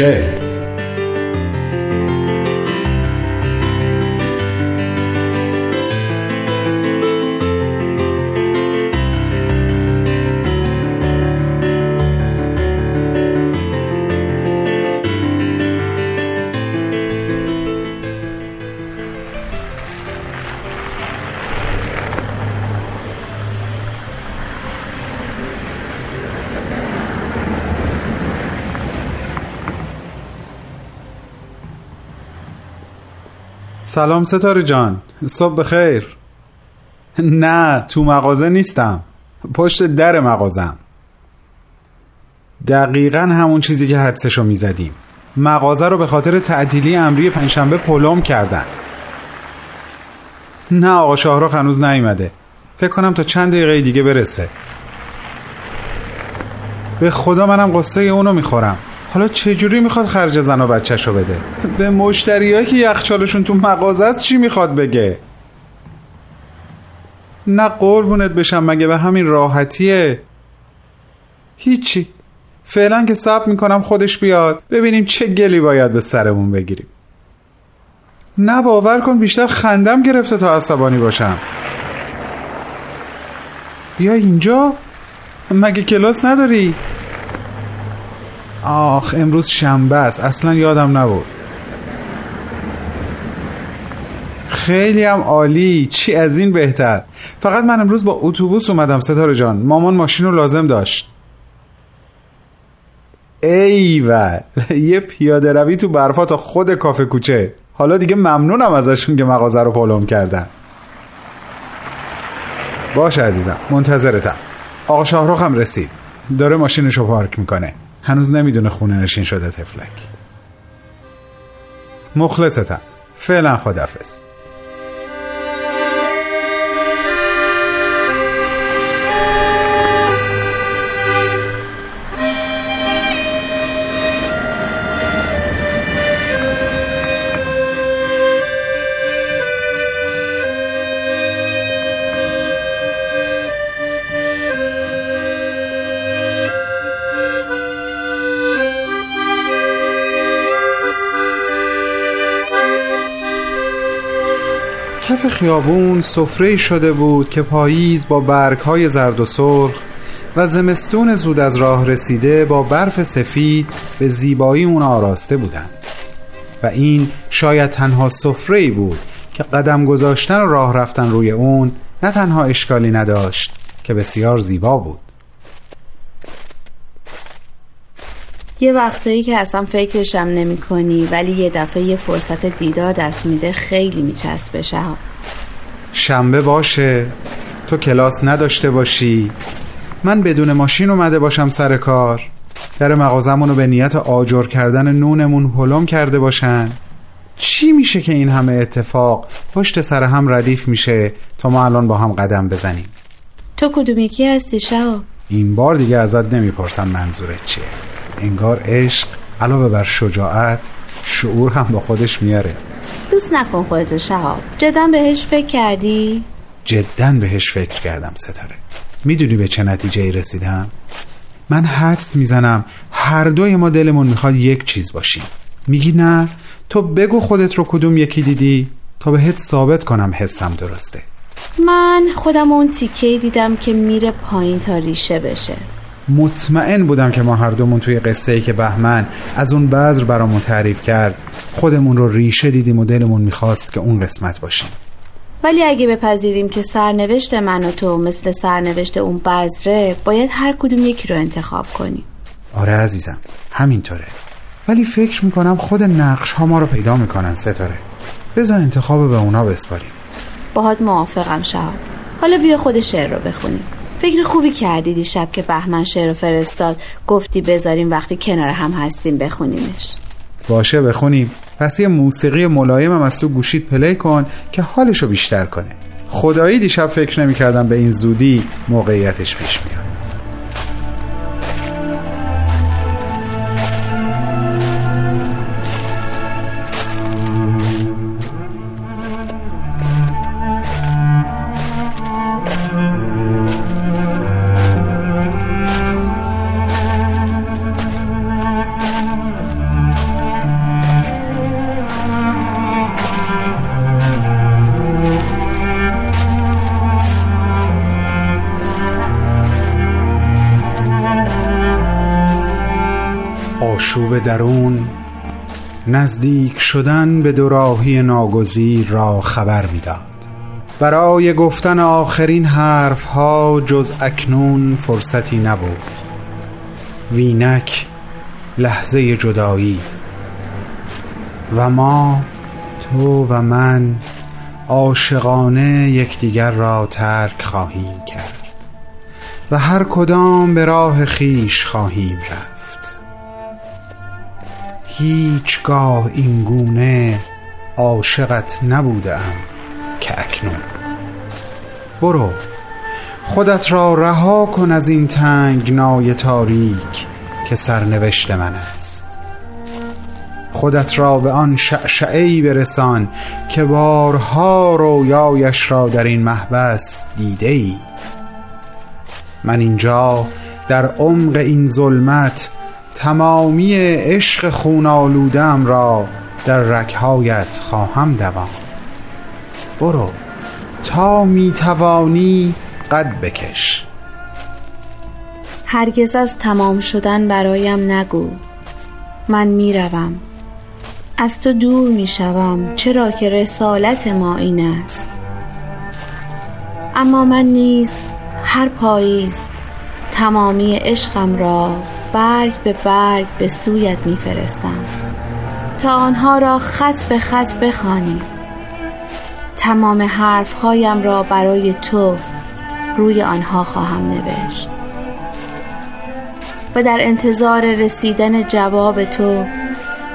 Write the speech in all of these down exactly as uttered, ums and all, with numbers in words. ریشه. سلام ستاره جان، صبح بخیر. نه، تو مغازه نیستم، پشت در مغازم. دقیقاً همون چیزی که حدسشو میزدیم. مغازه رو به خاطر تعطیلی امری پنجشنبه پلم کردن. نه، آقا شاهرخ هنوز نیومده. فکر کنم تا چند دقیقه دیگه برسه. به خدا منم قصه اونو میخورم. حالا چجوری میخواد خرج زن و بچه‌شو بده؟ به مشتریایی که یخچالشون تو مغازه است چی میخواد بگه؟ نه قربونت بشم، مگه به همین راحتیه؟ هیچی، فعلا که صبر میکنم خودش بیاد ببینیم چه گلی باید به سرمون بگیریم. نه باور کن بیشتر خندم گرفته تا عصبانی باشم. بیا اینجا، مگه کلاس نداری؟ آخ امروز شنبه است، اصلا یادم نبود. خیلی هم عالی، چی از این بهتر. فقط من امروز با اتوبوس اومدم ستاره جان، مامان ماشین رو لازم داشت. ایول، یه پیاده روی تو برفا تا خود کافه کوچه. حالا دیگه ممنونم ازشون که مغازه رو پلم کردن. باشه عزیزم، منتظرتم. آقا شاهرخ هم رسید، داره ماشینشو پارک میکنه. هنوز نمیدونه خونه نشین شده تفلک. مخلصتم، فعلا خداحافظ. کف خیابون سفره‌ای شده بود که پاییز با برگ‌های زرد و سرخ و زمستون زود از راه رسیده با برف سفید به زیبایی اون آراسته بودند و این شاید تنها سفره‌ای بود که قدم گذاشتن و راه رفتن روی اون نه تنها اشکالی نداشت که بسیار زیبا بود. یه وقتایی که اصلا فکرشم نمی کنی ولی یه دفعه یه فرصت دیدار دست میده، خیلی میچسبه. شهاب شنبه باشه، تو کلاس نداشته باشی، من بدون ماشین اومده باشم سر کار، در مغازمونو به نیت آجر کردن نونمون هلم کرده باشن. چی میشه که این همه اتفاق پشت سر هم ردیف میشه تا ما الان با هم قدم بزنیم؟ تو کدوم یکی هستی شهاب؟ این بار دیگه ازت نمیپرسم منظورت چیه. انگار عشق علاوه بر شجاعت شعور هم با خودش میاره. دوست نکن خودتو شهاب، جدن بهش فکر کردی؟ جدن بهش فکر کردم ستاره. میدونی به چه نتیجه‌ای رسیدم؟ من حدس میزنم هر دوی ما دلمون میخواد یک چیز باشیم. میگی نه، تو بگو خودت رو کدوم یکی دیدی تا بهت ثابت کنم حسم درسته. من خودم اون تیکه دیدم که میره پایین تا ریشه بشه. مطمئن بودم که ما هر دومون توی قصه‌ای که بهمن از اون بذر برامون تعریف کرد خودمون رو ریشه دیدیم و دلمون میخواست که اون قسمت باشیم. ولی اگه بپذیریم که سرنوشت من و تو مثل سرنوشت اون بذره، باید هر کدوم یکی رو انتخاب کنیم. آره عزیزم، همینطوره. ولی فکر میکنم خود نقش ها ما رو پیدا میکنن ستاره. بذار انتخاب به اونا بسپاریم. باهات موافقم شهاب. حالا بیا خود شعر رو بخونیم. فکر خوبی کردی دیشب که بهمن شعر رو فرستاد، گفتی بذاریم وقتی کنار هم هستیم بخونیمش. باشه بخونیم. پس یه موسیقی ملایمم از تو گوشیت پلی کن که حالشو بیشتر کنه. خدایی دیشب فکر نمی‌کردم به این زودی موقعیتش پیش بیاد. آشوب درون، نزدیک شدن به دوراهی ناگزیر را خبر می‌داد. برای گفتن آخرین حرفها جز اکنون فرصتی نبود. وینک لحظه جدایی و ما، تو و من، عاشقانه یکدیگر را ترک خواهیم کرد و هر کدام به راه خیش خواهیم رفت. هیچگاه اینگونه عاشقت نبودم که اکنون. برو خودت را رها کن از این تنگنای تاریک که سرنوشت من است. خودت را به آن شعشعه‌ای برسان که بارها رویایش را در این محبس دیده‌ای. من اینجا در عمق این ظلمت تمامی عشق خون‌آلوده‌ام را در رگ‌هایت خواهم دواند. برو تا میتوانی قد بکش. هرگز از تمام شدن برایم نگو. من میروم، از تو دور میشوم، چرا که رسالت ما این است. اما من نیز هر پاییز تمامی عشقم را برگ به برگ به سویت میفرستم تا آنها را خط به خط بخوانی. تمام حرفهایم را برای تو روی آنها خواهم نوشت و در انتظار رسیدن جواب تو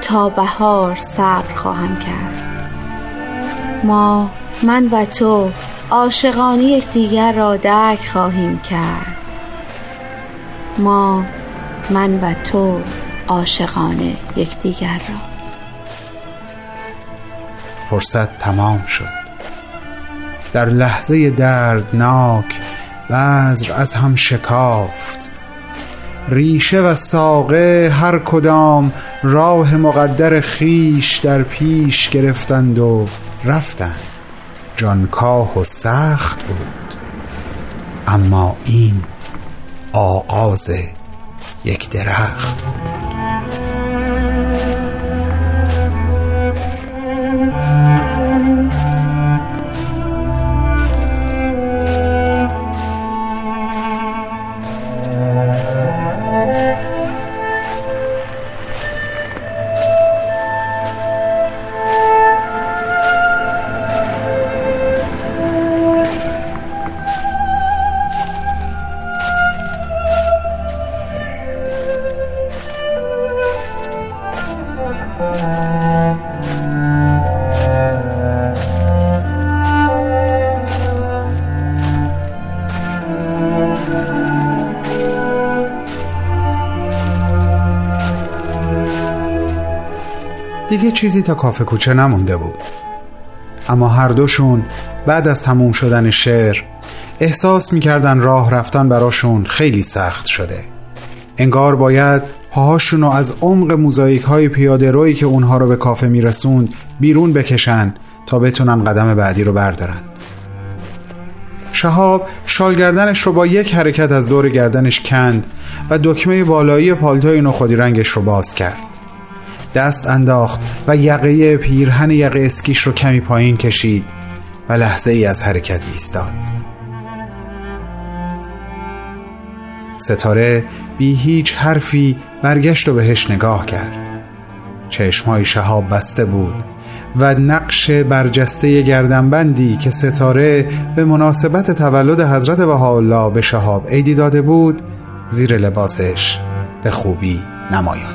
تا بهار صبر خواهم کرد. ما، من و تو، عاشقانه یکدیگر را درک خواهیم کرد. ما، من و تو، عاشقانه یکدیگر را. فرصت تمام شد. در لحظه دردناک بذر از هم شکافت. ریشه و ساقه هر کدام راه مقدر خیش در پیش گرفتند و رفتند. جانکاه و سخت بود، اما این آغاز یک درخت بود. دیگه چیزی تا کافه کوچه نمونده بود، اما هر دوشون بعد از تموم شدن شعر احساس میکردن راه رفتن براشون خیلی سخت شده. انگار باید پاهاشونو از عمق موزاییک های پیاده رویی که اونها رو به کافه میرسوند بیرون بکشن تا بتونن قدم بعدی رو بردارن. شهاب شالگردنش رو با یک حرکت از دور گردنش کند و دکمه بالایی پالتوی نخودی رنگش رو باز کرد. دست انداخت و یقه پیرهن یقه اسکیش رو کمی پایین کشید و لحظه ای از حرکت ایستاد. ستاره بی هیچ حرفی برگشت و بهش نگاه کرد. چشمای شهاب بسته بود و نقش برجسته گردنبندی که ستاره به مناسبت تولد حضرت بهاءالله به شهاب عیدی داده بود زیر لباسش به خوبی نمایان.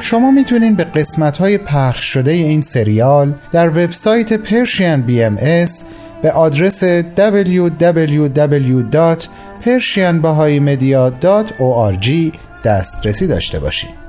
شما میتونین به قسمت‌های پخش شده این سریال در وبسایت Persian بی ام اس به آدرس دبلیو دبلیو دبلیو دات پرشین بهایی مدیا دات او آر جی دسترسی داشته باشید.